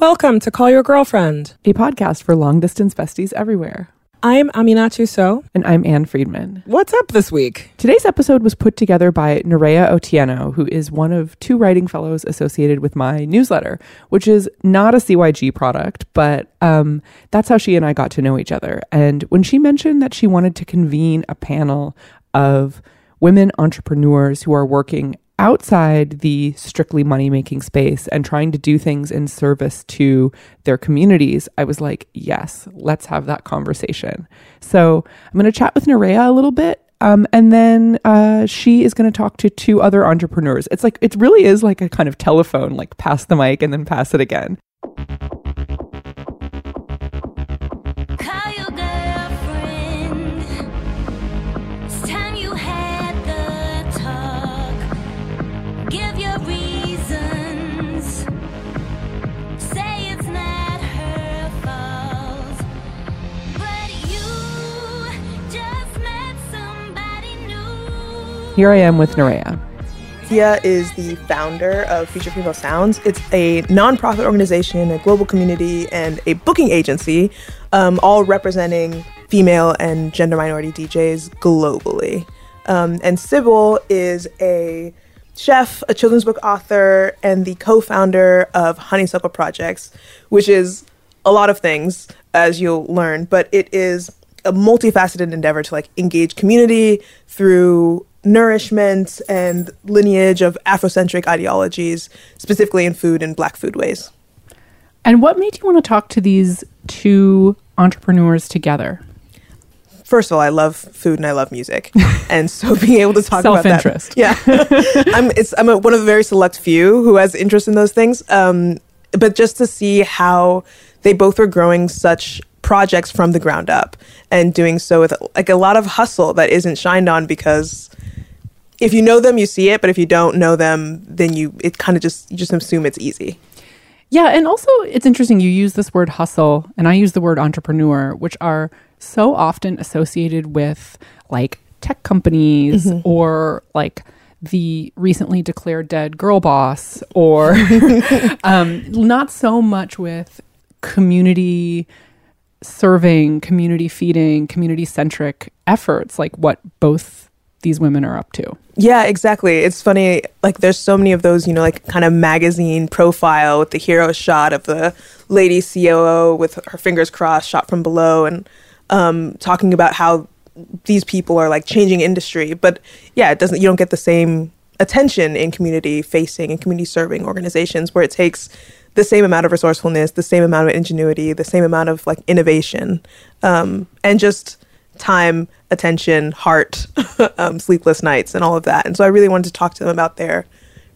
Welcome to Call Your Girlfriend, a podcast for long-distance besties everywhere. I'm Aminatou Sow. And I'm Ann Friedman. What's up this week? Today's episode was put together by Nerea Otieno, who is one of two writing fellows associated with my newsletter, which is not a CYG product, but that's how she and I got to know each other. And when she mentioned that she wanted to convene a panel of women entrepreneurs who are working outside the strictly money-making space and trying to do things in service to their communities, I was like, yes, let's have that conversation. So I'm going to chat with Nerea a little bit, and then she is going to talk to two other entrepreneurs. It's like, it really is like a kind of telephone, like pass the mic and then pass it again. Here I am with Nerea. Tia is the founder of Future Female Sounds. It's a nonprofit organization, a global community, and a booking agency, all representing female and gender minority DJs globally. And Sybille is a chef, a children's book author, and the co-founder of Honeysuckle Projects, which is a lot of things, as you'll learn, but it is a multifaceted endeavor to like engage community through nourishment and lineage of Afrocentric ideologies, specifically in food and Black foodways. And what made you want to talk to these two entrepreneurs together? First of all, I love food and I love music. And so being able to talk about that. Self-interest. Yeah. I'm one of the very select few who has interest in those things. But just to see how they both were growing such projects from the ground up and doing so with like a lot of hustle that isn't shined on, because if you know them, you see it. But if you don't know them, then you just assume it's easy. Yeah. And also, it's interesting. You use this word hustle and I use the word entrepreneur, which are so often associated with like tech companies or like the recently declared dead girl boss or not so much with community serving, community feeding, community centric efforts, like what both these women are up to. Yeah, exactly. It's funny, like there's so many of those, you know, like kind of magazine profile with the hero shot of the lady COO with her fingers crossed, shot from below, and talking about how these people are like changing industry. But yeah, you don't get the same attention in community facing and community serving organizations where it takes the same amount of resourcefulness, the same amount of ingenuity, the same amount of like innovation, and just time, attention, heart, sleepless nights, and all of that. And so I really wanted to talk to them about their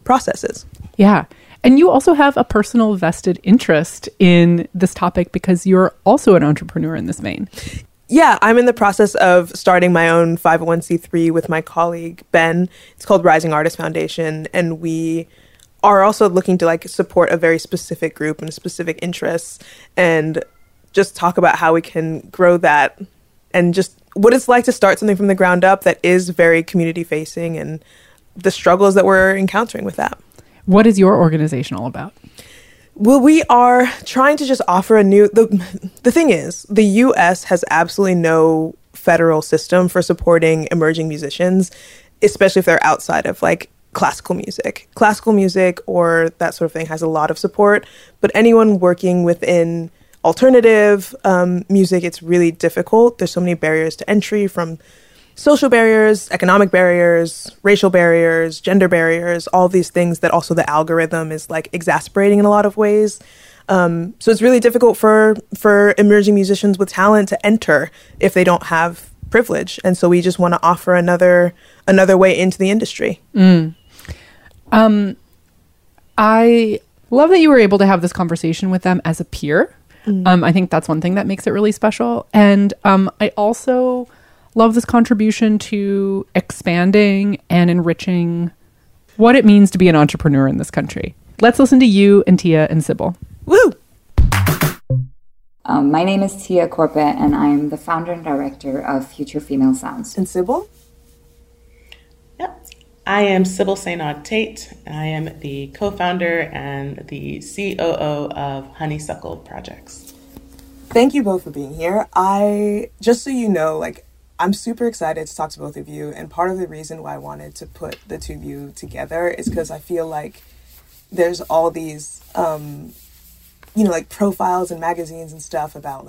processes. Yeah. And you also have a personal vested interest in this topic because you're also an entrepreneur in this vein. Yeah, I'm in the process of starting my own 501c3 with my colleague, Ben. It's called Rising Artist Foundation. And we are also looking to like support a very specific group and specific interests and just talk about how we can grow that and just what it's like to start something from the ground up that is very community facing and the struggles that we're encountering with that. What is your organization all about? Well, we are trying to just offer a new... The thing is, the U.S. has absolutely no federal system for supporting emerging musicians, especially if they're outside of like classical music. Classical music or that sort of thing has a lot of support, but anyone working within alternative music, it's really difficult. There's so many barriers to entry, from social barriers, economic barriers, racial barriers, gender barriers, all these things that also the algorithm is like exacerbating in a lot of ways. So it's really difficult for emerging musicians with talent to enter if they don't have privilege. And so we just want to offer another way into the industry. Mm. I love that you were able to have this conversation with them as a peer. Mm. I think that's one thing that makes it really special. And I also love this contribution to expanding and enriching what it means to be an entrepreneur in this country. Let's listen to you and Tia and Sybille. Woo! My name is Tia Korpe, and I'm the founder and director of Future Female Sounds. And Sybille? Yep. I am Sybille St. Aude-Tate. I am the co-founder and the COO of Honeysuckle Projects. Thank you both for being here. I, just so you know, I'm super excited to talk to both of you. And part of the reason why I wanted to put the two of you together is because I feel like there's all these, profiles and magazines and stuff about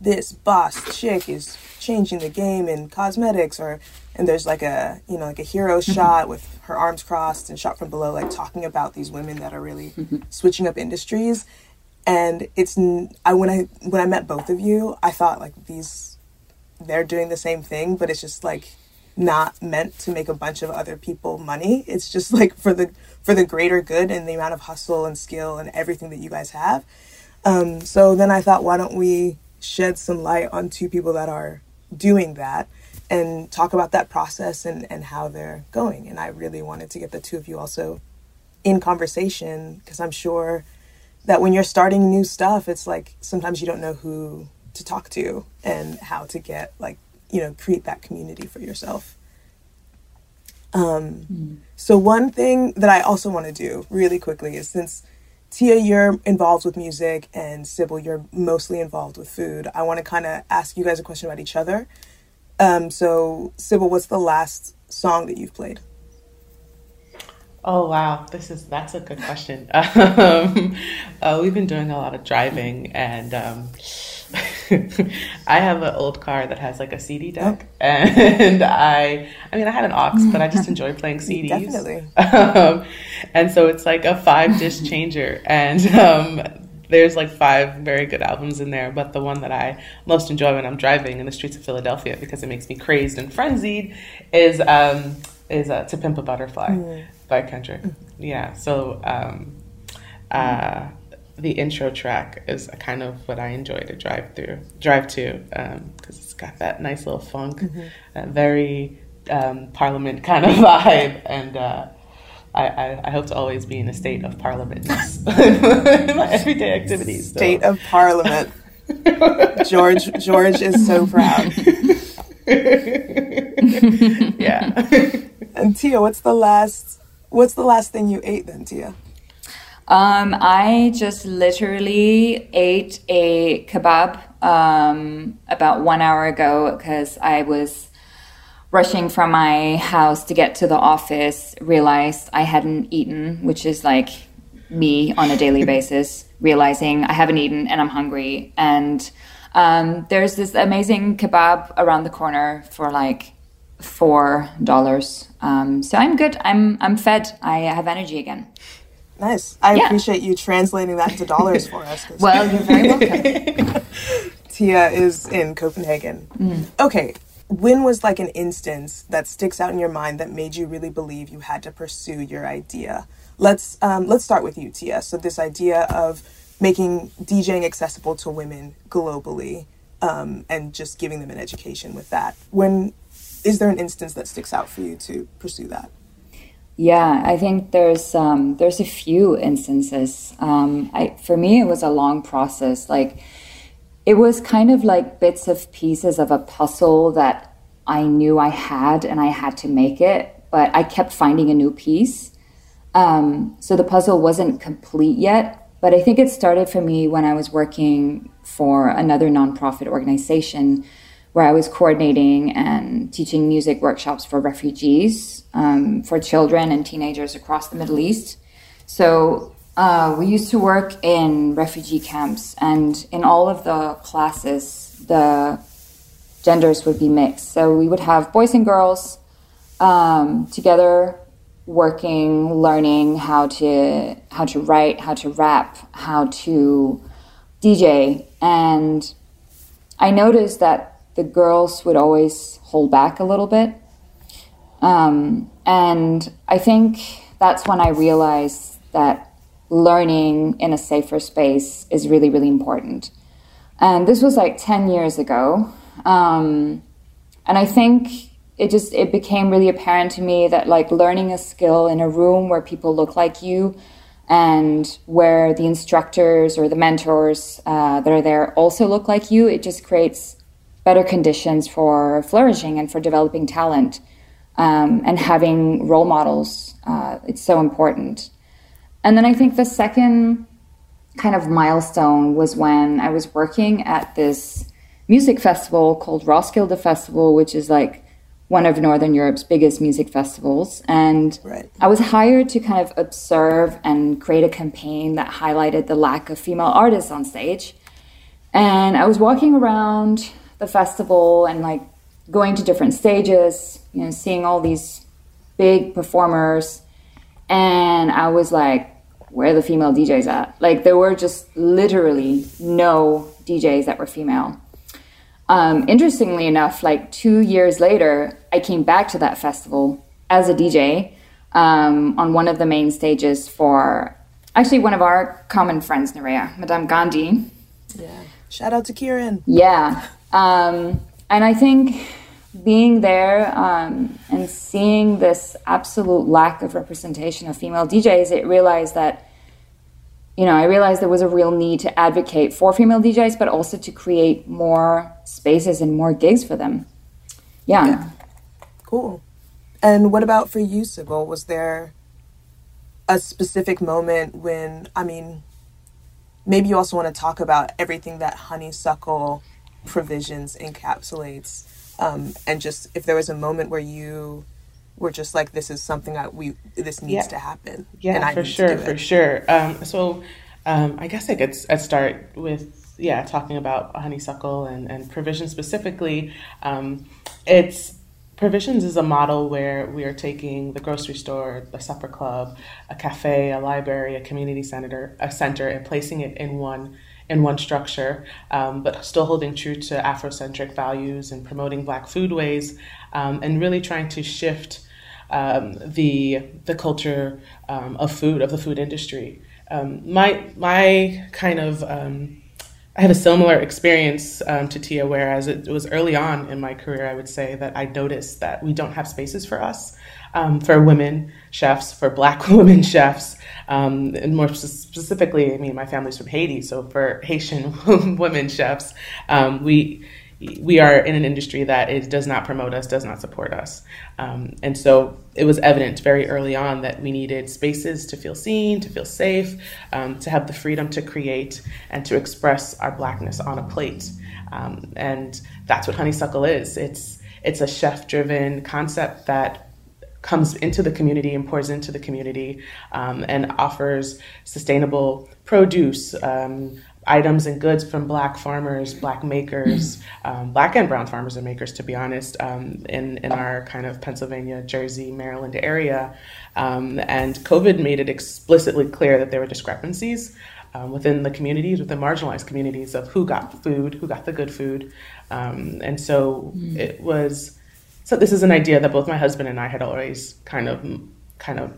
this boss chick is changing the game in cosmetics, and there's a hero shot with her arms crossed and shot from below, talking about these women that are really switching up industries. And when I met both of you, I thought they're doing the same thing, but it's just not meant to make a bunch of other people money. It's just for the greater good and the amount of hustle and skill and everything that you guys have. So then I thought, why don't we shed some light on two people that are doing that and talk about that process and how they're going. And I really wanted to get the two of you also in conversation, because I'm sure that when you're starting new stuff, it's sometimes you don't know who to talk to and how to get create that community for yourself. So one thing that I also want to do really quickly is, since Tia, you're involved with music, and Sybille, you're mostly involved with food, I want to kind of ask you guys a question about each other. So Sybille, what's the last song that you've played? Oh, wow. That's a good question. We've been doing a lot of driving, and I have an old car that has a CD deck, and I had an aux, but I just enjoy playing CDs. Definitely. And so it's a 5-disc changer, and there's 5 very good albums in there, but the one that I most enjoy when I'm driving in the streets of Philadelphia, because it makes me crazed and frenzied, is To Pimp a Butterfly by Kendrick. Yeah, so the intro track is kind of what I enjoy to drive to, because it's got that nice little funk, that very Parliament kind of vibe, and I hope to always be in a state of Parliament in my everyday activities. State of Parliament. George is so proud. Yeah. And Tia, what's the last thing you ate then, Tia? I just literally ate a kebab about 1 hour ago, because I was rushing from my house to get to the office, realized I hadn't eaten, which is me on a daily basis, realizing I haven't eaten and I'm hungry. And there's this amazing kebab around the corner for $4. So I'm good. I'm fed. I have energy again. Nice. I appreciate you translating that into dollars for us. Well, you're very welcome. Tia is in Copenhagen. Okay. When was an instance that sticks out in your mind that made you really believe you had to pursue your idea? Let's start with you, Tia. So this idea of making DJing accessible to women globally, and just giving them an education with that. Is there an instance that sticks out for you to pursue that? Yeah, I think there's a few instances. For me, it was a long process. It was kind of bits of pieces of a puzzle that I knew I had, and I had to make it, but I kept finding a new piece. So the puzzle wasn't complete yet, but I think it started for me when I was working for another nonprofit organization, where I was coordinating and teaching music workshops for refugees, for children and teenagers across the Middle East. So we used to work in refugee camps, and in all of the classes, the genders would be mixed. So we would have boys and girls together working, learning how to write, how to rap, how to DJ. And I noticed that the girls would always hold back a little bit. And I think that's when I realized that learning in a safer space is really, really important. And this was 10 years ago. And I think it became really apparent to me that learning a skill in a room where people look like you, and where the instructors or the mentors that are there also look like you, it just creates better conditions for flourishing and for developing talent. and having role models, it's so important. And then I think the second kind of milestone was when I was working at this music festival called Roskilde Festival, which is like one of Northern Europe's biggest music festivals. And right. I was hired to kind of observe and create a campaign that highlighted the lack of female artists on stage. And I was walking around the festival and like going to different stages, you know, seeing all these big performers. And I was like, where are the female DJs at? Like, there were just literally no DJs that were female. Interestingly enough, like 2 years later, I came back to that festival as a DJ on one of the main stages for actually one of our common friends, Nerea, Madame Gandhi. Yeah. Shout out to Kieran. Yeah. And I think being there and seeing this absolute lack of representation of female DJs, it realized that, you know, I realized there was a real need to advocate for female DJs, but also to create more spaces and more gigs for them. Yeah. Yeah. Cool. And what about for you, Sybille? Was there a specific moment when, I mean, maybe you also want to talk about everything that Honeysuckle Provisions encapsulates, and just if there was a moment where you were just like, this is something that this needs to happen. Yeah, and for sure. So I guess I start with, talking about Honeysuckle and Provisions specifically. It's Provisions is a model where we are taking the grocery store, a supper club, a cafe, a library, a community center, and placing it in one structure, but still holding true to Afrocentric values and promoting Black foodways, and really trying to shift the culture of the food industry. My kind of I had a similar experience to Tia, whereas it was early on in my career, I would say, that I noticed that we don't have spaces for us, for women chefs, for Black women chefs. And more specifically, I mean, my family's from Haiti, so for Haitian women chefs, we are in an industry that does not promote us, does not support us. And so it was evident very early on that we needed spaces to feel seen, to feel safe, to have the freedom to create and to express our Blackness on a plate. And that's what Honeysuckle is. It's a chef-driven concept that comes into the community and pours into the community, and offers sustainable produce, items and goods from Black farmers, Black makers, Black and brown farmers and makers, to be honest, in our kind of Pennsylvania, Jersey, Maryland area. And COVID made it explicitly clear that there were discrepancies within the communities, within marginalized communities, of who got food, who got the good food. And so it was, so this is an idea that both my husband and I had always kind of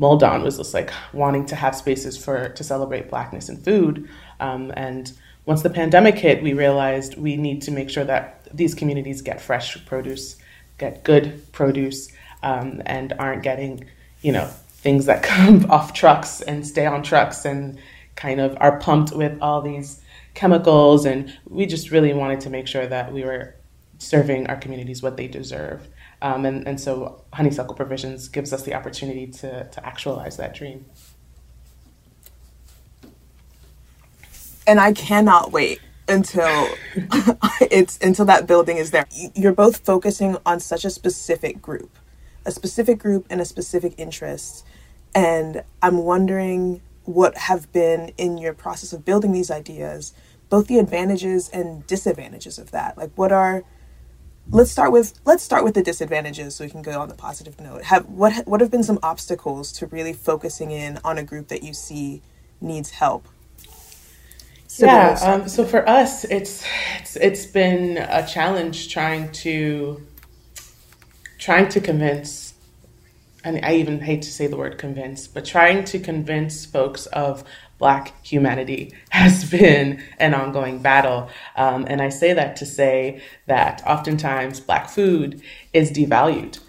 mulled on, was just like wanting to have spaces to celebrate Blackness in food. And once the pandemic hit, we realized we need to make sure that these communities get fresh produce, get good produce, and aren't getting, you know, things that come off trucks and stay on trucks and kind of are pumped with all these chemicals. And we just really wanted to make sure that we were serving our communities what they deserve. And so Honeysuckle Provisions gives us the opportunity to actualize that dream. And I cannot wait until until that building is there. You're both focusing on such a specific group and a specific interest. And I'm wondering what have been, in your process of building these ideas, both the advantages and disadvantages of that. Like, what are, let's start with the disadvantages so we can go on the positive note. What have been some obstacles to really focusing in on a group that you see needs help? So for us, it's been a challenge trying to convince, and I even hate to say the word convince, but trying to convince folks of Black humanity has been an ongoing battle. And I say that to say that oftentimes Black food is devalued.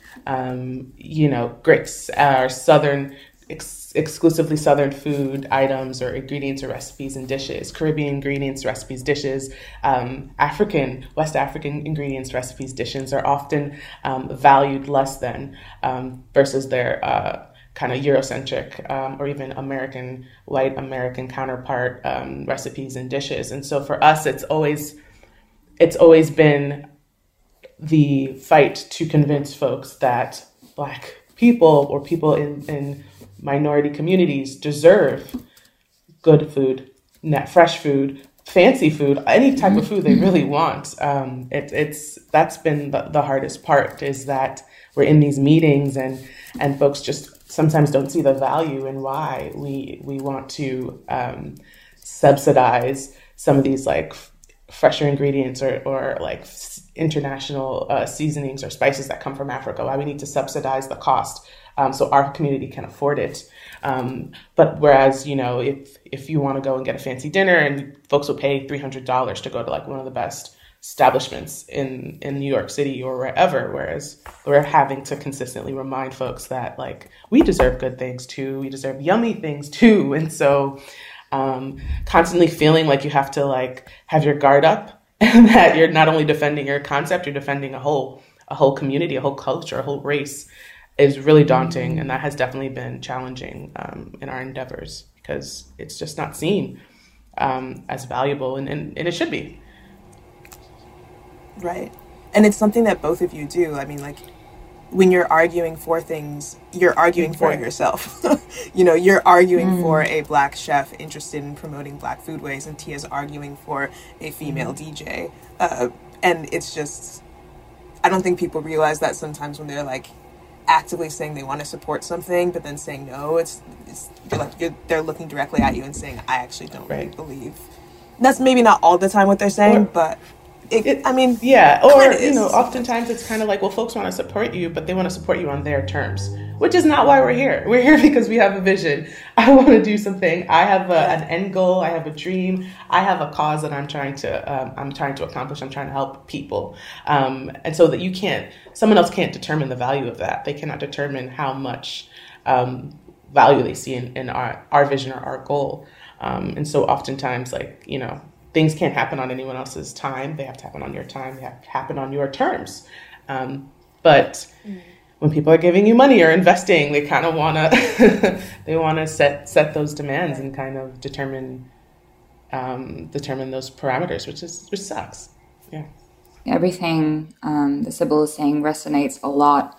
You know, grapes are Southern exclusively Southern food items or ingredients or recipes and dishes, Caribbean ingredients, recipes, dishes, African, West African ingredients, recipes, dishes are often valued less than versus their kind of Eurocentric or even American, white American counterpart recipes and dishes. And so for us, it's always been the fight to convince folks that Black people or people in minority communities deserve good food, fresh food, fancy food, any type of food they really want. That's been the hardest part, is that we're in these meetings and folks just sometimes don't see the value in why we want to subsidize some of these like fresher ingredients or like international seasonings or spices that come from Africa, why we need to subsidize the cost so our community can afford it. But whereas, you know, if you want to go and get a fancy dinner, and folks will pay $300 to go to like one of the best establishments in New York City or wherever, whereas we're having to consistently remind folks that like, we deserve good things too, we deserve yummy things too. And so constantly feeling like you have to like have your guard up and that you're not only defending your concept, you're defending a whole community, a whole culture, a whole race is really daunting. And that has definitely been challenging in our endeavors, because it's just not seen as valuable and it should be. Right. And it's something that both of you do. I mean, like, when you're arguing for things, you're arguing for yourself. You know, you're arguing for a Black chef interested in promoting Black foodways, and Tia's arguing for a female DJ. And it's just, I don't think people realize that sometimes when they're like actively saying they want to support something, but then saying no, it's they're looking directly at you and saying, I actually don't really believe. That's maybe not all the time what they're saying, but... you know, oftentimes it's kind of like, well, folks want to support you, but they want to support you on their terms, which is not why we're here. We're here because we have a vision. I want to do something. I have an end goal. I have a dream. I have a cause that I'm trying to accomplish. I'm trying to help people. And so that someone else can't determine the value of that. They cannot determine how much value they see in our vision or our goal. And so oftentimes, like, you know, things can't happen on anyone else's time. They have to happen on your time. They have to happen on your terms. But when people are giving you money or investing, they kind of want to set those demands and kind of determine those parameters, which sucks. Yeah. Everything that Sybille is saying resonates a lot.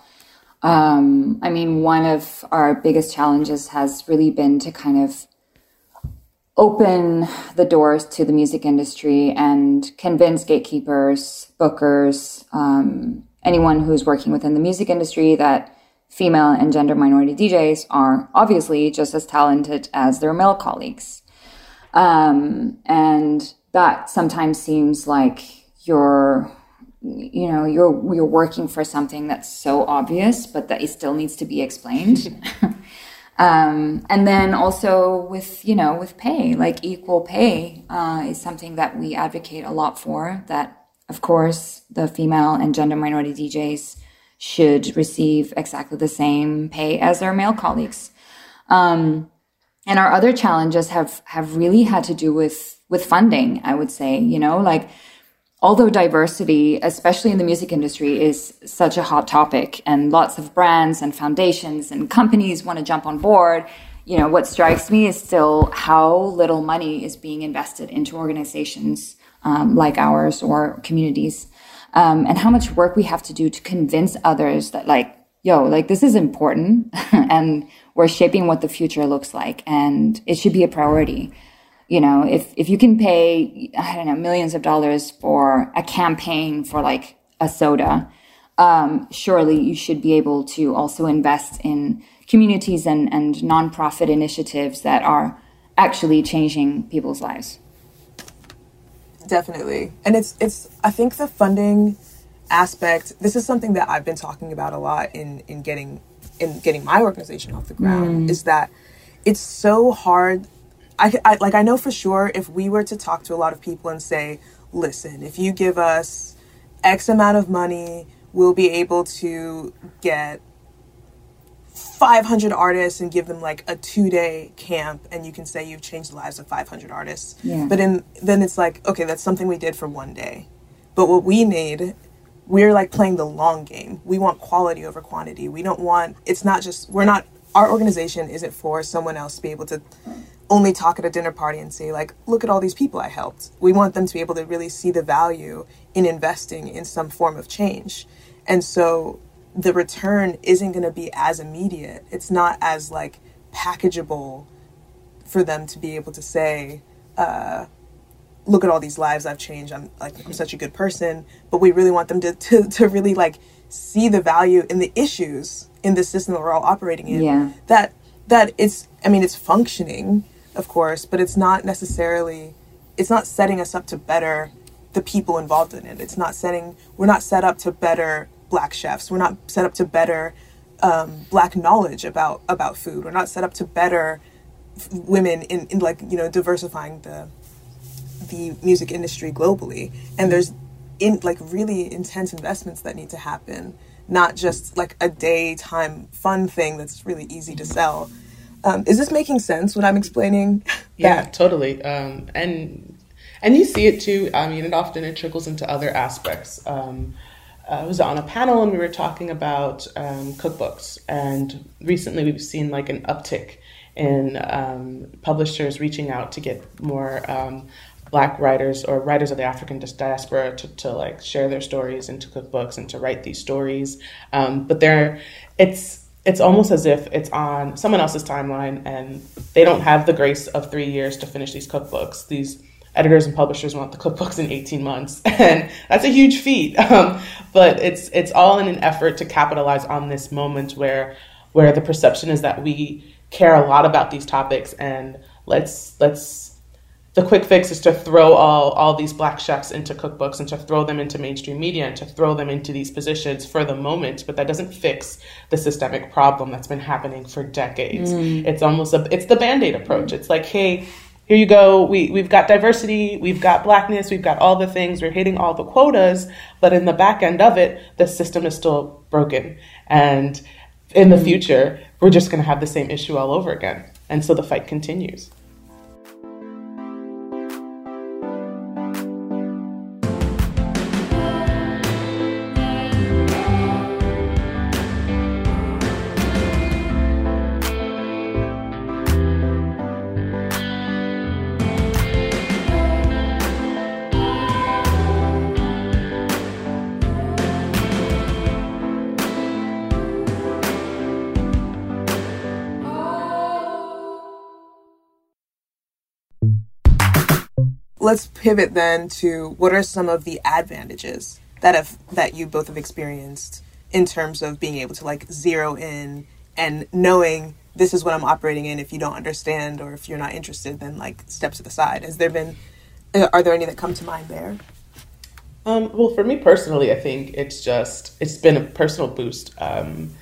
I mean, one of our biggest challenges has really been to kind of open the doors to the music industry and convince gatekeepers, bookers, anyone who's working within the music industry that female and gender minority DJs are obviously just as talented as their male colleagues. And that sometimes seems like you're working for something that's so obvious, but that it still needs to be explained. And then also with pay, like equal pay is something that we advocate a lot for, that, of course, the female and gender minority DJs should receive exactly the same pay as their male colleagues. And our other challenges have really had to do with funding, I would say, you know, like, although diversity, especially in the music industry, is such a hot topic and lots of brands and foundations and companies want to jump on board, you know, what strikes me is still how little money is being invested into organizations like ours or communities, and how much work we have to do to convince others that, like, yo, like, this is important and we're shaping what the future looks like and it should be a priority. You know, if you can pay, I don't know, millions of dollars for a campaign for like a soda, surely you should be able to also invest in communities and nonprofit initiatives that are actually changing people's lives. Definitely. And it's I think the funding aspect, this is something that I've been talking about a lot in getting my organization off the ground, is that it's so hard. I know for sure if we were to talk to a lot of people and say, listen, if you give us X amount of money, we'll be able to get 500 artists and give them like a 2-day camp, and you can say you've changed the lives of 500 artists. Yeah. But then it's like, okay, that's something we did for one day. But what we need, we're like playing the long game. We want quality over quantity. We don't want, it's not just, we're not, our organization isn't for someone else to be able to only talk at a dinner party and say like, look at all these people I helped. We want them to be able to really see the value in investing in some form of change. And so the return isn't going to be as immediate. It's not as like packageable for them to be able to say, look at all these lives I've changed. I'm such a good person. But we really want them to really like see the value in the issues in the system that we're all operating in. Yeah. That it's, I mean, it's functioning, of course, but it's not necessarily, it's not setting us up to better the people involved in it. It's not setting, we're not set up to better Black chefs. We're not set up to better Black knowledge about food. We're not set up to better women in like, you know, diversifying the music industry globally. And there's really intense investments that need to happen, not just like a daytime fun thing that's really easy to sell. Is this making sense when I'm explaining? Yeah, totally. And you see it too. I mean, it often trickles into other aspects. I was on a panel and we were talking about cookbooks, and recently we've seen like an uptick in publishers reaching out to get more Black writers or writers of the African diaspora to like share their stories into cookbooks and to write these stories. But it's almost as if it's on someone else's timeline, and they don't have the grace of 3 years to finish these cookbooks. These editors and publishers want the cookbooks in 18 months, and that's a huge feat. But it's all in an effort to capitalize on this moment where the perception is that we care a lot about these topics, and the quick fix is to throw all these Black chefs into cookbooks and to throw them into mainstream media and to throw them into these positions for the moment. But that doesn't fix the systemic problem that's been happening for decades. Mm. It's almost it's the Band-Aid approach. It's like, hey, here you go. We've got diversity, we've got Blackness, we've got all the things, we're hitting all the quotas, but in the back end of it, the system is still broken. And in the future, we're just going to have the same issue all over again. And so the fight continues. Let's pivot then to what are some of the advantages that you both have experienced in terms of being able to like zero in and knowing this is what I'm operating in. If you don't understand or if you're not interested, then like step to the side. Are there any that come to mind there? Well, for me personally, I think it's been a personal boost. Starting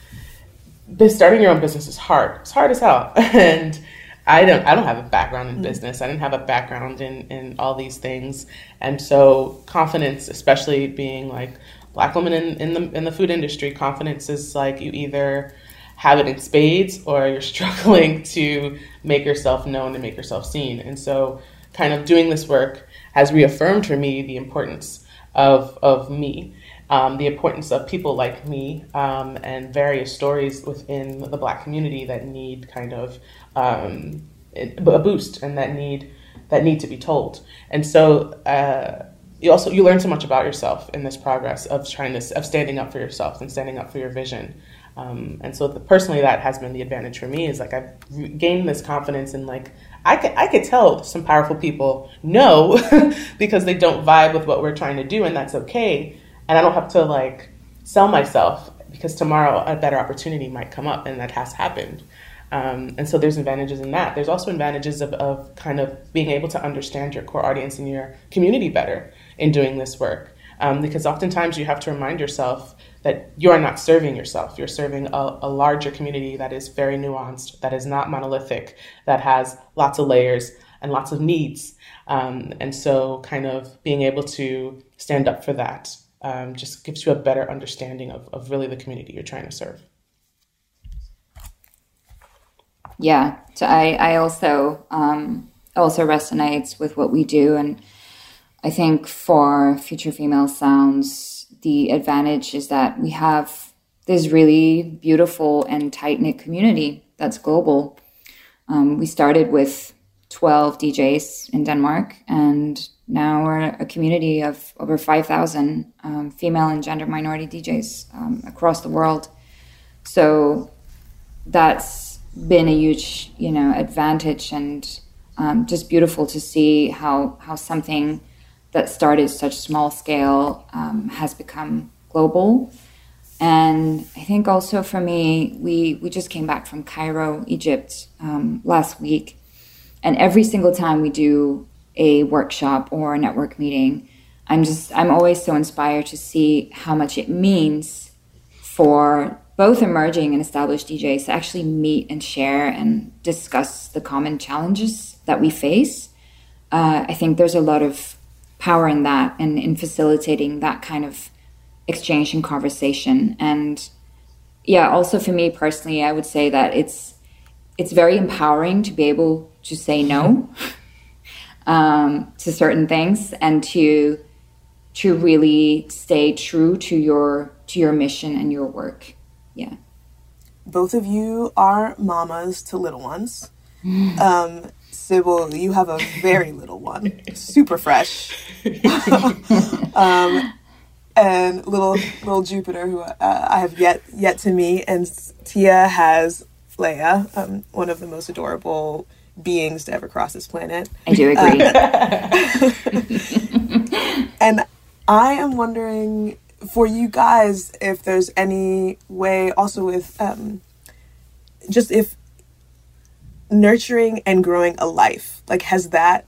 your own business is hard. It's hard as hell. And I don't have a background in business. I didn't have a background in all these things. And so confidence, especially being like Black women in the food industry, confidence is like you either have it in spades or you're struggling to make yourself known and make yourself seen. And so kind of doing this work has reaffirmed for me the importance of me. The importance of people like me and various stories within the Black community that need kind of a boost and that need to be told. And so you learn so much about yourself in this progress of standing up for yourself and standing up for your vision. And so personally, that has been the advantage for me is like I've gained this confidence in like I could tell some powerful people no because they don't vibe with what we're trying to do, and that's okay. And I don't have to like sell myself because tomorrow a better opportunity might come up, and that has happened. And so there's advantages in that. There's also advantages of kind of being able to understand your core audience and your community better in doing this work. Because oftentimes you have to remind yourself that you are not serving yourself. You're serving a larger community that is very nuanced, that is not monolithic, that has lots of layers and lots of needs. And so kind of being able to stand up for that just gives you a better understanding of really the community you're trying to serve. yeah, so I also also resonates with what we do. And I think for Future Female Sounds, the advantage is that we have this really beautiful and tight-knit community that's global. We started with 12 DJs in Denmark, and now we're a community of over 5,000 female and gender minority DJs across the world. So that's been a huge, you know, advantage, and just beautiful to see how something that started such small scale has become global. And I think also for me, we just came back from Cairo, Egypt, last week. And every single time we do a workshop or a network meeting, I'm always so inspired to see how much it means for both emerging and established DJs to actually meet and share and discuss the common challenges that we face. I think there's a lot of power in that and in facilitating that kind of exchange and conversation. And yeah, also for me personally, I would say that it's very empowering to be able to say no to certain things and to really stay true to your mission and your work. Yeah. Both of you are mamas to little ones. Sybille, you have a very little one, super fresh, and little Jupiter, who I have yet to meet, and Tia has Leia, one of the most adorable beings to ever cross this planet. I do agree. And I am wondering for you guys if there's any way, also with just if nurturing and growing a life, like, has that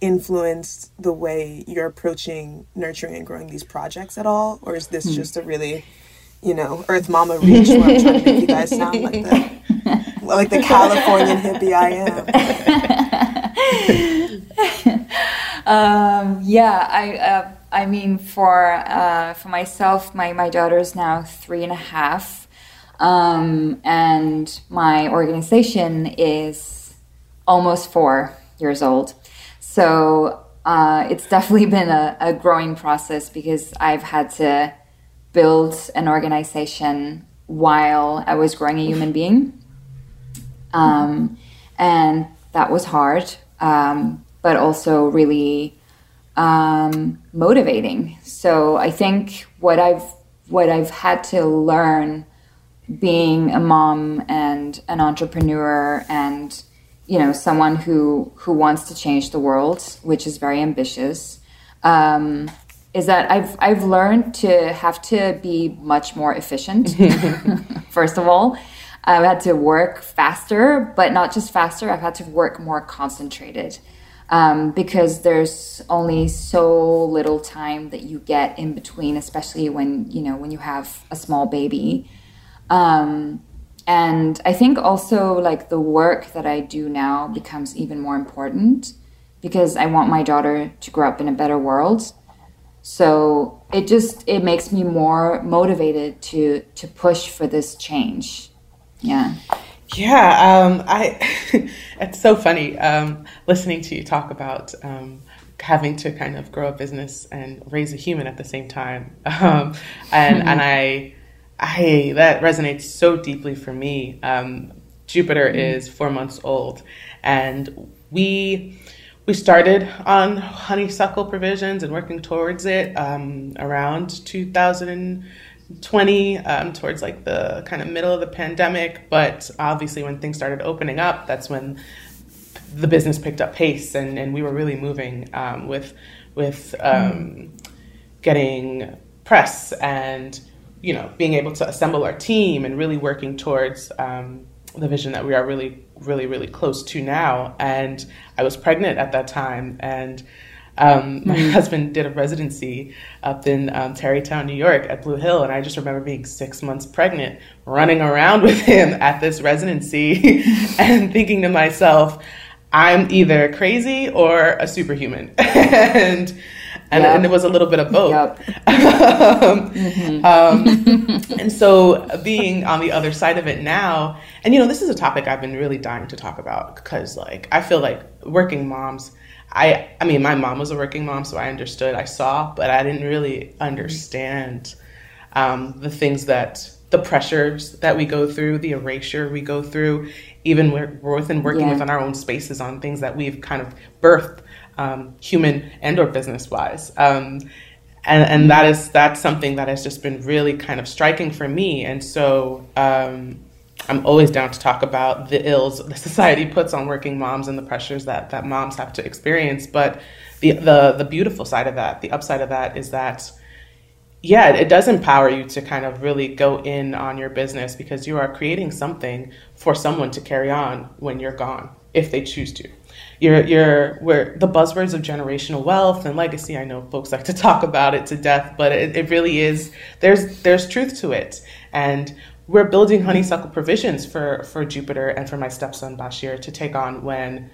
influenced the way you're approaching nurturing and growing these projects at all? Or is this just a really, you know, Earth Mama reach where I'm trying to make you guys sound like the Californian hippie I am? I mean, for myself, my daughter is now 3.5. And my organization is almost 4 years old. So it's definitely been a growing process, because I've had to build an organization while I was growing a human being. And that was hard, but also really motivating. So I think what I've had to learn being a mom and an entrepreneur and, you know, someone who wants to change the world, which is very ambitious, is that I've learned to have to be much more efficient. First of all, I've had to work faster, but not just faster. I've had to work more concentrated, because there's only so little time that you get in between, especially when you have a small baby. And I think also, like, the work that I do now becomes even more important, because I want my daughter to grow up in a better world. So it makes me more motivated to push for this change. Yeah. Yeah. It's so funny, listening to you talk about, having to kind of grow a business and raise a human at the same time. And that resonates so deeply for me. Jupiter is 4 months old, and we started on honeysuckle provisions and working towards it around 2020, towards like the kind of middle of the pandemic. But obviously when things started opening up, that's when the business picked up pace, and we were really moving with getting press and, you know, being able to assemble our team and really working towards the vision that we are really, really, really close to now. And I was pregnant at that time, and my husband did a residency up in Tarrytown, New York at Blue Hill. And I just remember being 6 months pregnant, running around with him at this residency and thinking to myself, I'm either crazy or a superhuman. And it was a little bit of both. Yep. And so being on the other side of it now, and, you know, this is a topic I've been really dying to talk about because, like, I feel like working moms, I mean, my mom was a working mom, so I understood, I saw, but I didn't really understand the things that, the pressures that we go through, the erasure we go through, even within working within our own spaces on things that we've kind of birthed, human and or business wise. And that's something that has just been really kind of striking for me. And so I'm always down to talk about the ills that society puts on working moms and the pressures that moms have to experience. But the beautiful side of that, the upside of that is that, yeah, it does empower you to kind of really go in on your business because you are creating something for someone to carry on when you're gone, if they choose to. Where the buzzwords of generational wealth and legacy, I know folks like to talk about it to death, but it really is, there's truth to it. And we're building honeysuckle provisions for Jupiter and for my stepson Bashir to take on when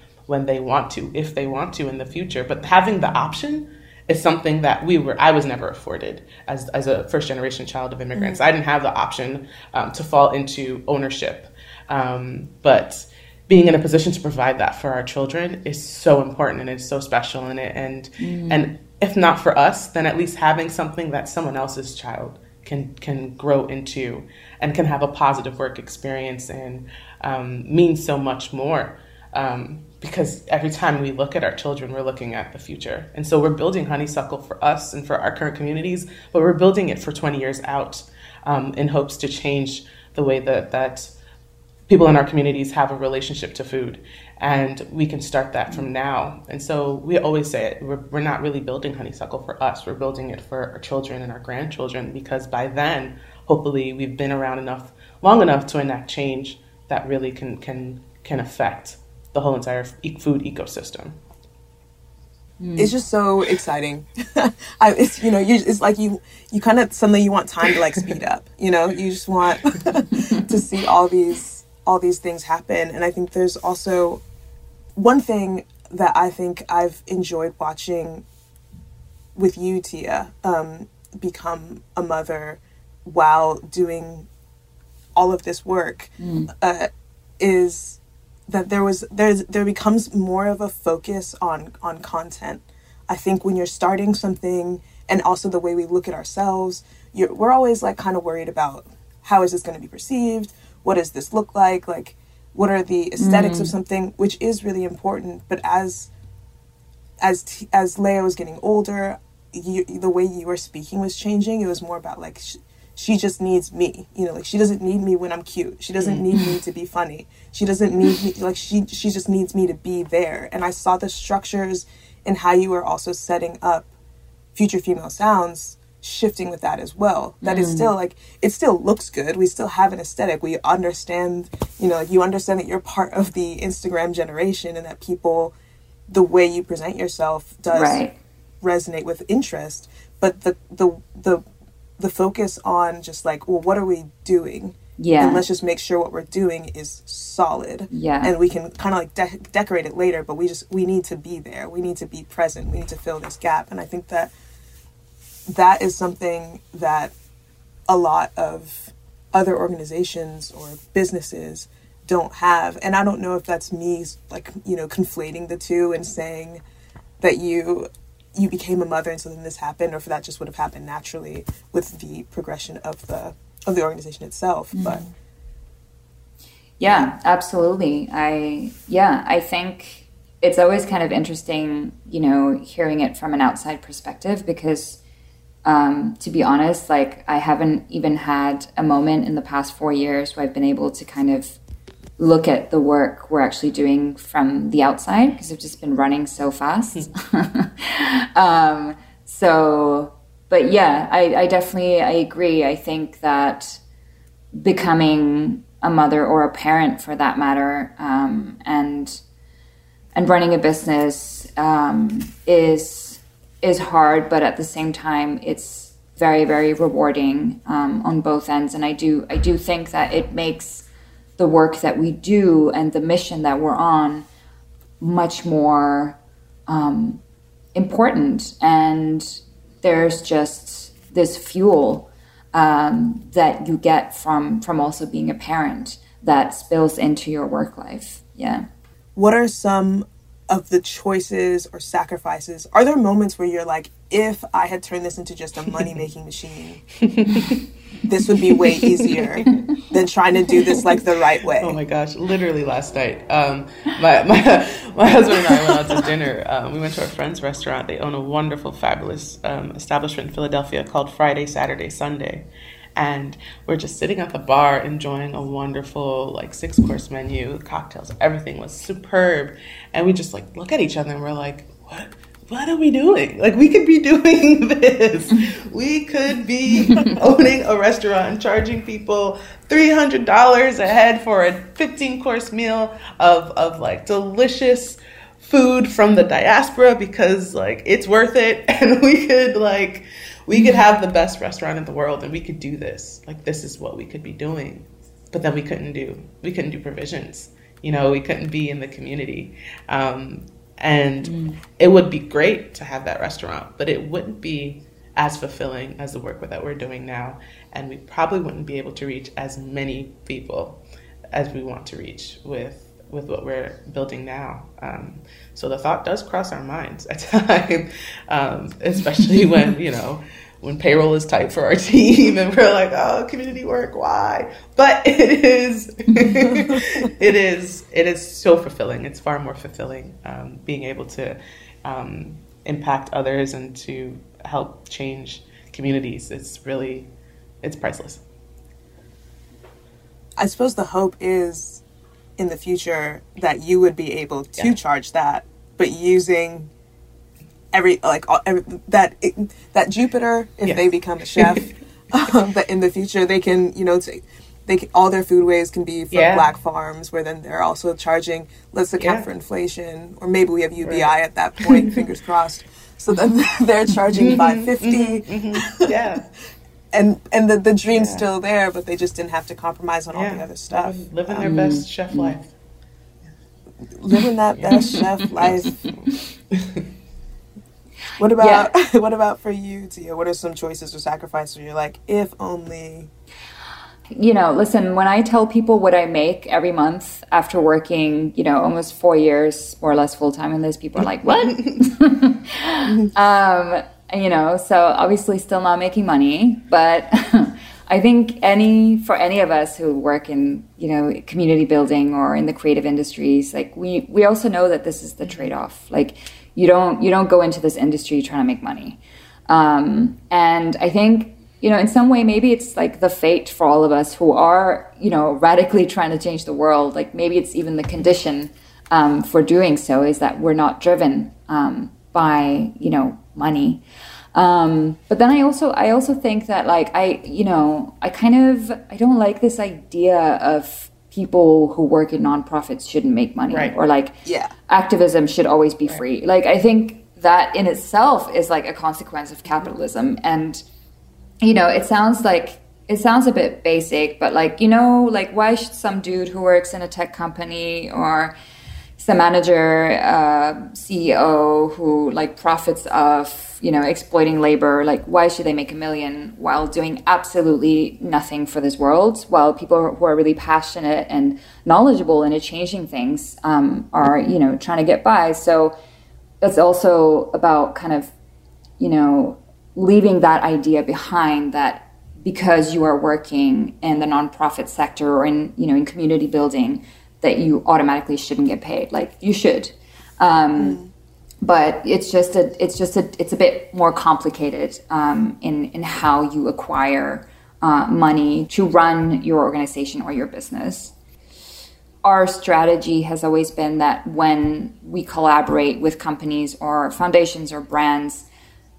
they want to, if they want to in the future. But having the option is something that I was never afforded as a first generation child of immigrants. Mm-hmm. I didn't have the option to fall into ownership, but being in a position to provide that for our children is so important and it's so special in it. And if not for us, then at least having something that someone else's child can grow into and can have a positive work experience and means so much more. Because every time we look at our children, we're looking at the future. And so we're building honeysuckle for us and for our current communities, but we're building it for 20 years out in hopes to change the way that people in our communities have a relationship to food, and we can start that from now. And so we always say it, we're not really building honeysuckle for us, we're building it for our children and our grandchildren, because by then, hopefully we've been around long enough to enact change that really can affect the whole entire food ecosystem. It's just so exciting. It's like you kind of suddenly you want time to like speed up, you know, you just want to see all these things happen. And I think there's also one thing that I think I've enjoyed watching with you, Tia, become a mother while doing all of this work, is that there becomes more of a focus on content. I think when you're starting something, and also the way we look at ourselves, we're always like kind of worried about how is this going to be perceived? What does this look like? Like, what are the aesthetics of something, which is really important. But as Leia was getting older, the way you were speaking was changing. It was more about like, she just needs me, you know, like she doesn't need me when I'm cute. She doesn't need me to be funny. She doesn't need me, like she just needs me to be there. And I saw the structures and how you were also setting up Future Female Sounds, shifting with that as well. That is still like, it still looks good. We still have an aesthetic. We understand, you know, like you understand that you're part of the Instagram generation and that people, the way you present yourself does resonate with interest. But the focus on just like, well, what are we doing? Yeah. And let's just make sure what we're doing is solid. Yeah. And we can kind of like decorate it later, but we need to be there. We need to be present. We need to fill this gap. And I think that is something that a lot of other organizations or businesses don't have. And I don't know if that's me, like, you know, conflating the two and saying that you became a mother and so then this happened, or if that just would have happened naturally with the progression of the organization itself. But yeah, absolutely. I think it's always kind of interesting, you know, hearing it from an outside perspective, because to be honest, like I haven't even had a moment in the past 4 years where I've been able to kind of look at the work we're actually doing from the outside, because I've just been running so fast. But yeah, I definitely, I agree. I think that becoming a mother or a parent for that matter, and running a business, is hard, but at the same time, it's very, very rewarding, on both ends. And I do think that it makes the work that we do and the mission that we're on much more important. And there's just this fuel that you get from also being a parent that spills into your work life. Yeah. What are some of the choices or sacrifices? Are there moments where you're like, if I had turned this into just a money-making machine, this would be way easier than trying to do this like the right way? Oh my gosh, literally last night. My husband and I went out to dinner. We went to our friend's restaurant. They own a wonderful, fabulous establishment in Philadelphia called Friday, Saturday, Sunday. And we're just sitting at the bar enjoying a wonderful like 6-course menu, cocktails, everything was superb. And we just like look at each other and we're like, what are we doing? Like, we could be doing this. We could be owning a restaurant and charging people $300 a head for a 15-course meal of like delicious food from the diaspora because like it's worth it. And we could have the best restaurant in the world and we could do this. Like, this is what we could be doing. But then we couldn't do provisions. You know, we couldn't be in the community. And it would be great to have that restaurant, but it wouldn't be as fulfilling as the work that we're doing now. And we probably wouldn't be able to reach as many people as we want to reach with what we're building now. So the thought does cross our minds at times, especially when, you know, when payroll is tight for our team and we're like, oh, community work, why? But it is so fulfilling. It's far more fulfilling being able to impact others and to help change communities. It's priceless. I suppose the hope is in the future that you would be able to charge that, but using that Jupiter, if they become a chef, that in the future they can, you know, all their foodways can be from Black farms, where then they're also charging, let's account for inflation, or maybe we have UBI at that point, fingers crossed. So then they're charging $5.50. Yeah. And the dream's still there, but they just didn't have to compromise on all the other stuff. Living their best chef life. Living that best chef life. What about for you, Tia? What are some choices or sacrifices where you're like, if only? You know, listen, when I tell people what I make every month after working, you know, almost 4 years more or less full time in this, people are like, what? You know, so obviously still not making money, but I think for any of us who work in, you know, community building or in the creative industries, like we also know that this is the trade-off. Like, you don't go into this industry trying to make money. And I think, you know, in some way, maybe it's like the fate for all of us who are, you know, radically trying to change the world. Like, maybe it's even the condition for doing so, is that we're not driven by, you know, money. But then I also think that, like, I don't like this idea of people who work in nonprofits shouldn't make money, or like activism should always be free. Like, I think that in itself is like a consequence of capitalism. And, you know, it sounds a bit basic, but like, you know, like, why should some dude who works in a tech company or the manager, CEO who like profits off, you know, exploiting labor, like, why should they make $1 million while doing absolutely nothing for this world? While people who are really passionate and knowledgeable and changing things are, you know, trying to get by. So that's also about kind of, you know, leaving that idea behind that because you are working in the nonprofit sector or in, you know, in community building, that you automatically shouldn't get paid. Like, you should, but it's a bit more complicated in how you acquire money to run your organization or your business. Our strategy has always been that when we collaborate with companies or foundations or brands,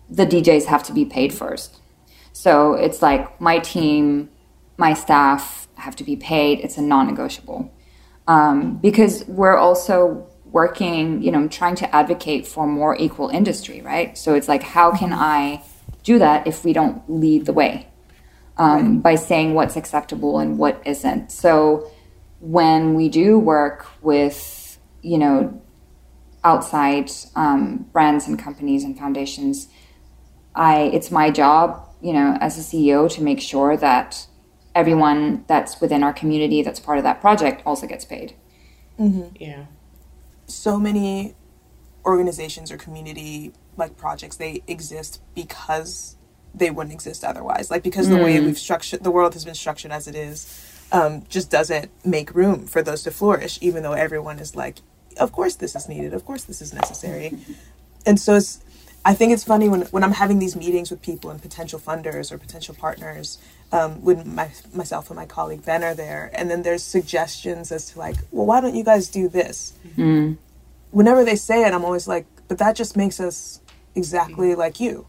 the DJs have to be paid first. So it's like, my team, my staff have to be paid. It's a non-negotiable. Because we're also working, you know, trying to advocate for more equal industry, right? So it's like, how can I do that if we don't lead the way by saying what's acceptable and what isn't? So when we do work with, you know, outside brands and companies and foundations, it's my job, you know, as a CEO to make sure that everyone that's within our community that's part of that project also gets paid. Mm-hmm. Yeah. So many organizations or community like projects, they exist because they wouldn't exist otherwise. Like, because the way we've structured, the world has been structured as it is, just doesn't make room for those to flourish, even though everyone is like, of course this is needed, of course this is necessary. And so it's, I think it's funny when I'm having these meetings with people and potential funders or potential partners, when myself and my colleague Ben are there, and then there's suggestions as to like, well, why don't you guys do this? Mm-hmm. Whenever they say it, I'm always like, but that just makes us exactly like you.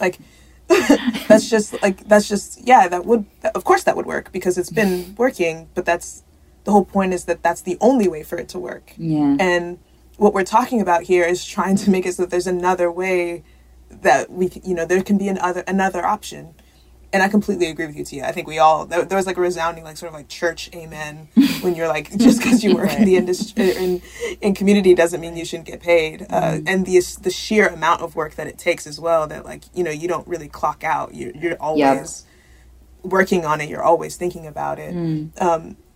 Like, of course that would work because it's been working, but that's the whole point, is that that's the only way for it to work. Yeah. And what we're talking about here is trying to make it so that there's another way that we, you know, there can be another option. And I completely agree with you, Tia. I think we all, there was like a resounding, like sort of like church amen when you're like, just because you work in the industry in community doesn't mean you shouldn't get paid. And the sheer amount of work that it takes as well, that like, you know, you don't really clock out. You're always working on it. You're always thinking about it.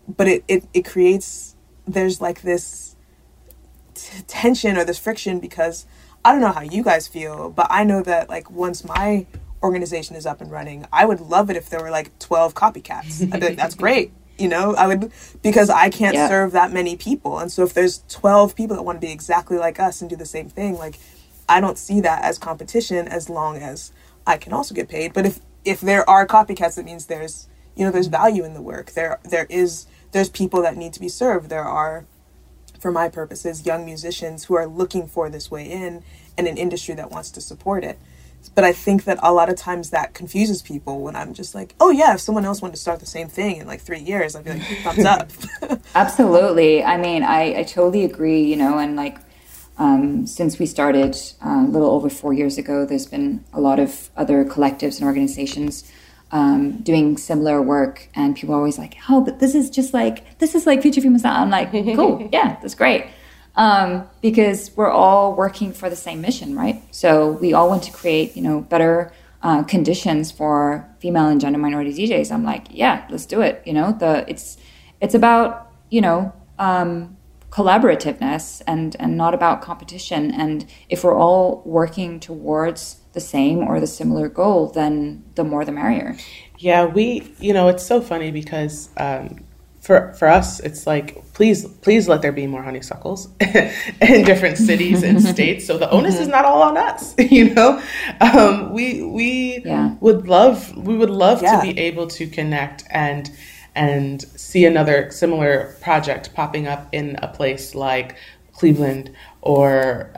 But it creates, there's like this tension or this friction, because I don't know how you guys feel, but I know that like once my organization is up and running, I would love it if there were like 12 copycats. I'd be like, that's great, you know, I would, because I can't serve that many people. And so if there's 12 people that want to be exactly like us and do the same thing, like I don't see that as competition, as long as I can also get paid. But if there are copycats, it means there's, you know, there's value in the work. There's people that need to be served. There are, for my purposes, young musicians who are looking for this way in, and an industry that wants to support it. But I think that a lot of times that confuses people when I'm just like, oh yeah, if someone else wanted to start the same thing in like 3 years, I'd be like, thumbs up. Absolutely. I mean, I totally agree, you know, and like since we started a little over 4 years ago, there's been a lot of other collectives and organizations doing similar work, and people are always like, oh, but this is like Future Female Sounds. I'm like, cool, yeah, that's great. Because we're all working for the same mission, right? So we all want to create, you know, better conditions for female and gender minority DJs. I'm like, yeah, let's do it. You know, it's about, you know, collaborativeness and not about competition. And if we're all working towards the same or the similar goal, then the more the merrier. Yeah, we, you know, it's so funny because for us, it's like, please let there be more honeysuckles in different cities and states. So the onus is not all on us, you know. We would love to be able to connect and see another similar project popping up in a place like Cleveland or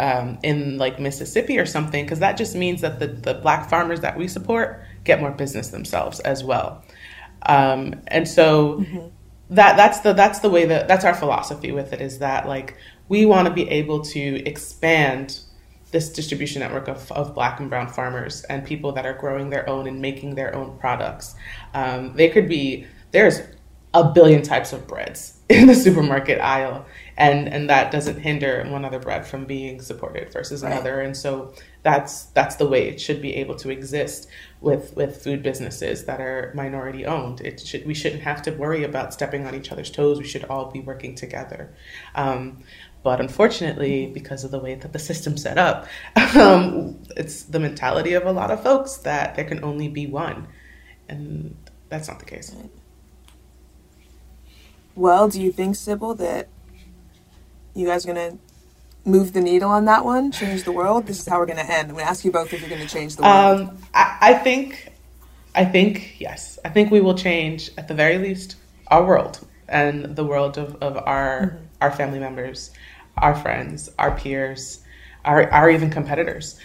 in like Mississippi or something, because that just means that the Black farmers that we support get more business themselves as well. And so that's the way that's our philosophy with it, is that like we want to be able to expand this distribution network of Black and brown farmers and people that are growing their own and making their own products. There's a billion types of breads in the supermarket aisle, and that doesn't hinder one other bread from being supported versus another. And so that's the way it should be able to exist with food businesses that are minority owned. We shouldn't have to worry about stepping on each other's toes. We should all be working together. But unfortunately, because of the way that the system's set up, it's the mentality of a lot of folks that there can only be one, and that's not the case. Well, do you think, Sybille, that you guys are going to move the needle on that one, change the world? This is how we're going to end. I'm going to ask you both if you're going to change the world. I think yes. I think we will change, at the very least, our world and the world of our family members, our friends, our peers, our even competitors.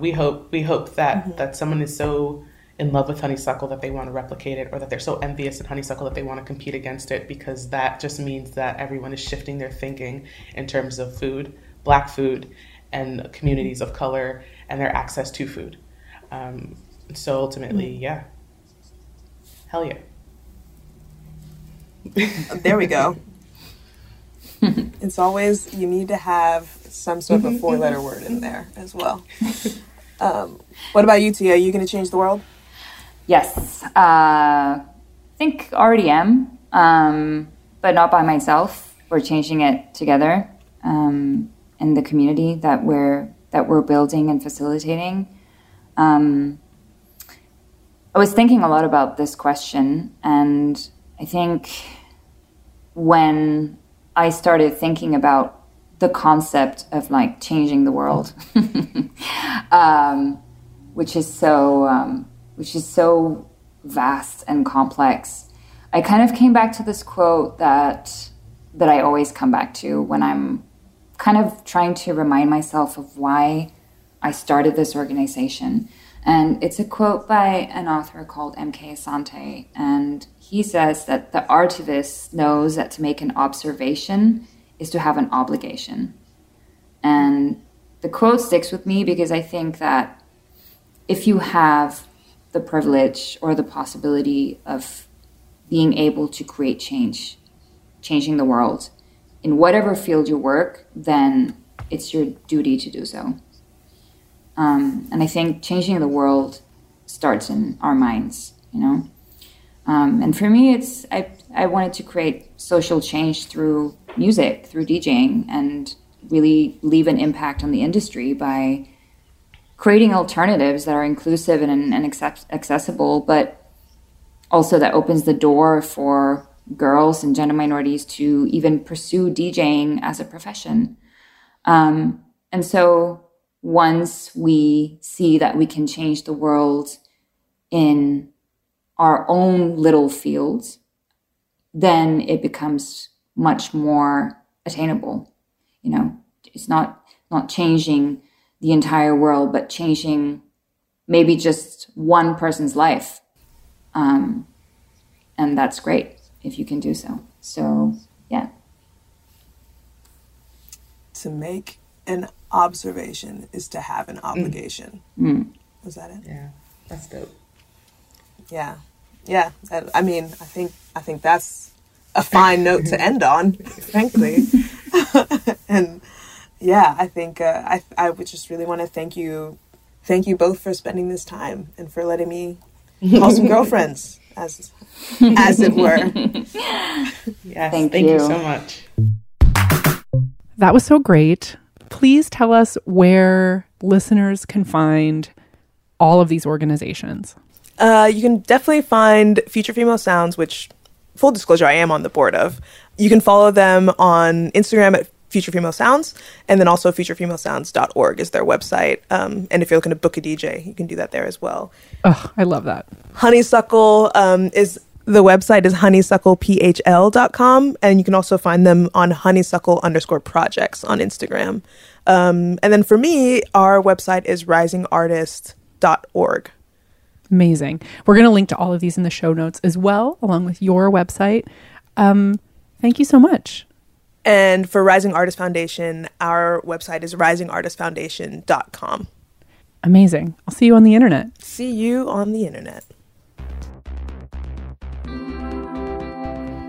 We hope that, that someone is so in love with honeysuckle that they want to replicate it, or that they're so envious of honeysuckle that they want to compete against it, because that just means that everyone is shifting their thinking in terms of food, Black food, and communities of color and their access to food. So ultimately, yeah. Hell yeah. There we go. It's always, you need to have some sort of a four-letter word in there as well. What about you, Tia? Are you going to change the world? Yes. I think already am, but not by myself. We're changing it together in the community that we're building and facilitating. I was thinking a lot about this question, and I think when I started thinking about the concept of like changing the world, which is so vast and complex, I kind of came back to this quote that I always come back to when I'm kind of trying to remind myself of why I started this organization. And it's a quote by an author called M.K. Asante. And he says that the artivist knows that to make an observation is to have an obligation. And the quote sticks with me because I think that if you have the privilege or the possibility of being able to create change, changing the world, in whatever field you work, then it's your duty to do so. And I think changing the world starts in our minds, you know. And for me, it's I wanted to create social change through music, through DJing, and really leave an impact on the industry by creating alternatives that are inclusive and accessible, but also that opens the door for girls and gender minorities to even pursue DJing as a profession. And so once we see that we can change the world in our own little fields, then it becomes much more attainable. You know, it's not changing the entire world, but changing maybe just one person's life. And that's great if you can do so. So, yeah. To make an observation is to have an obligation. Mm. Was that it? Yeah, that's dope. Yeah. Yeah. I mean, I think that's a fine note to end on, frankly. And yeah, I think I would just really want to thank you both for spending this time and for letting me call some girlfriends, as it were. Yes, thank you so much. That was so great. Please tell us where listeners can find all of these organizations. You can definitely find Future Female Sounds, which, full disclosure, I am on the board of. You can follow them on Instagram at Future Female Sounds, and then also futurefemalesounds.org is their website. And if you're looking to book a DJ, you can do that there as well. Oh, I love that. Honeysuckle is the website is honeysucklephl.com, and you can also find them on honeysuckle_projects on Instagram. And then for me, our website is risingartist.org. Amazing. We're going to link to all of these in the show notes as well, along with your website. Thank you so much. And for Rising Artist Foundation, our website is risingartistfoundation.com. Amazing. I'll see you on the internet. See you on the internet.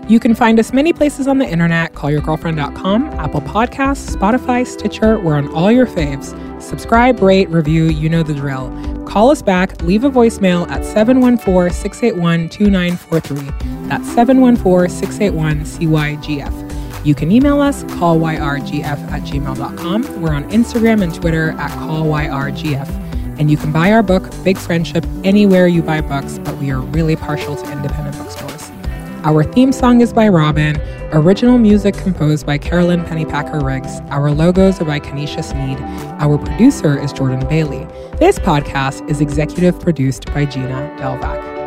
You can find us many places on the internet. CallYourGirlfriend.com, Apple Podcasts, Spotify, Stitcher. We're on all your faves. Subscribe, rate, review. You know the drill. Call us back. Leave a voicemail at 714-681-2943. That's 714-681-CYGF. You can email us, callyrgf@gmail.com. We're on Instagram and Twitter at callyrgf. And you can buy our book, Big Friendship, anywhere you buy books, but we are really partial to independent bookstores. Our theme song is by Robin. Original music composed by Carolyn Pennypacker-Riggs. Our logos are by Kenesha Sneed. Our producer is Jordan Bailey. This podcast is executive produced by Gina Delvac.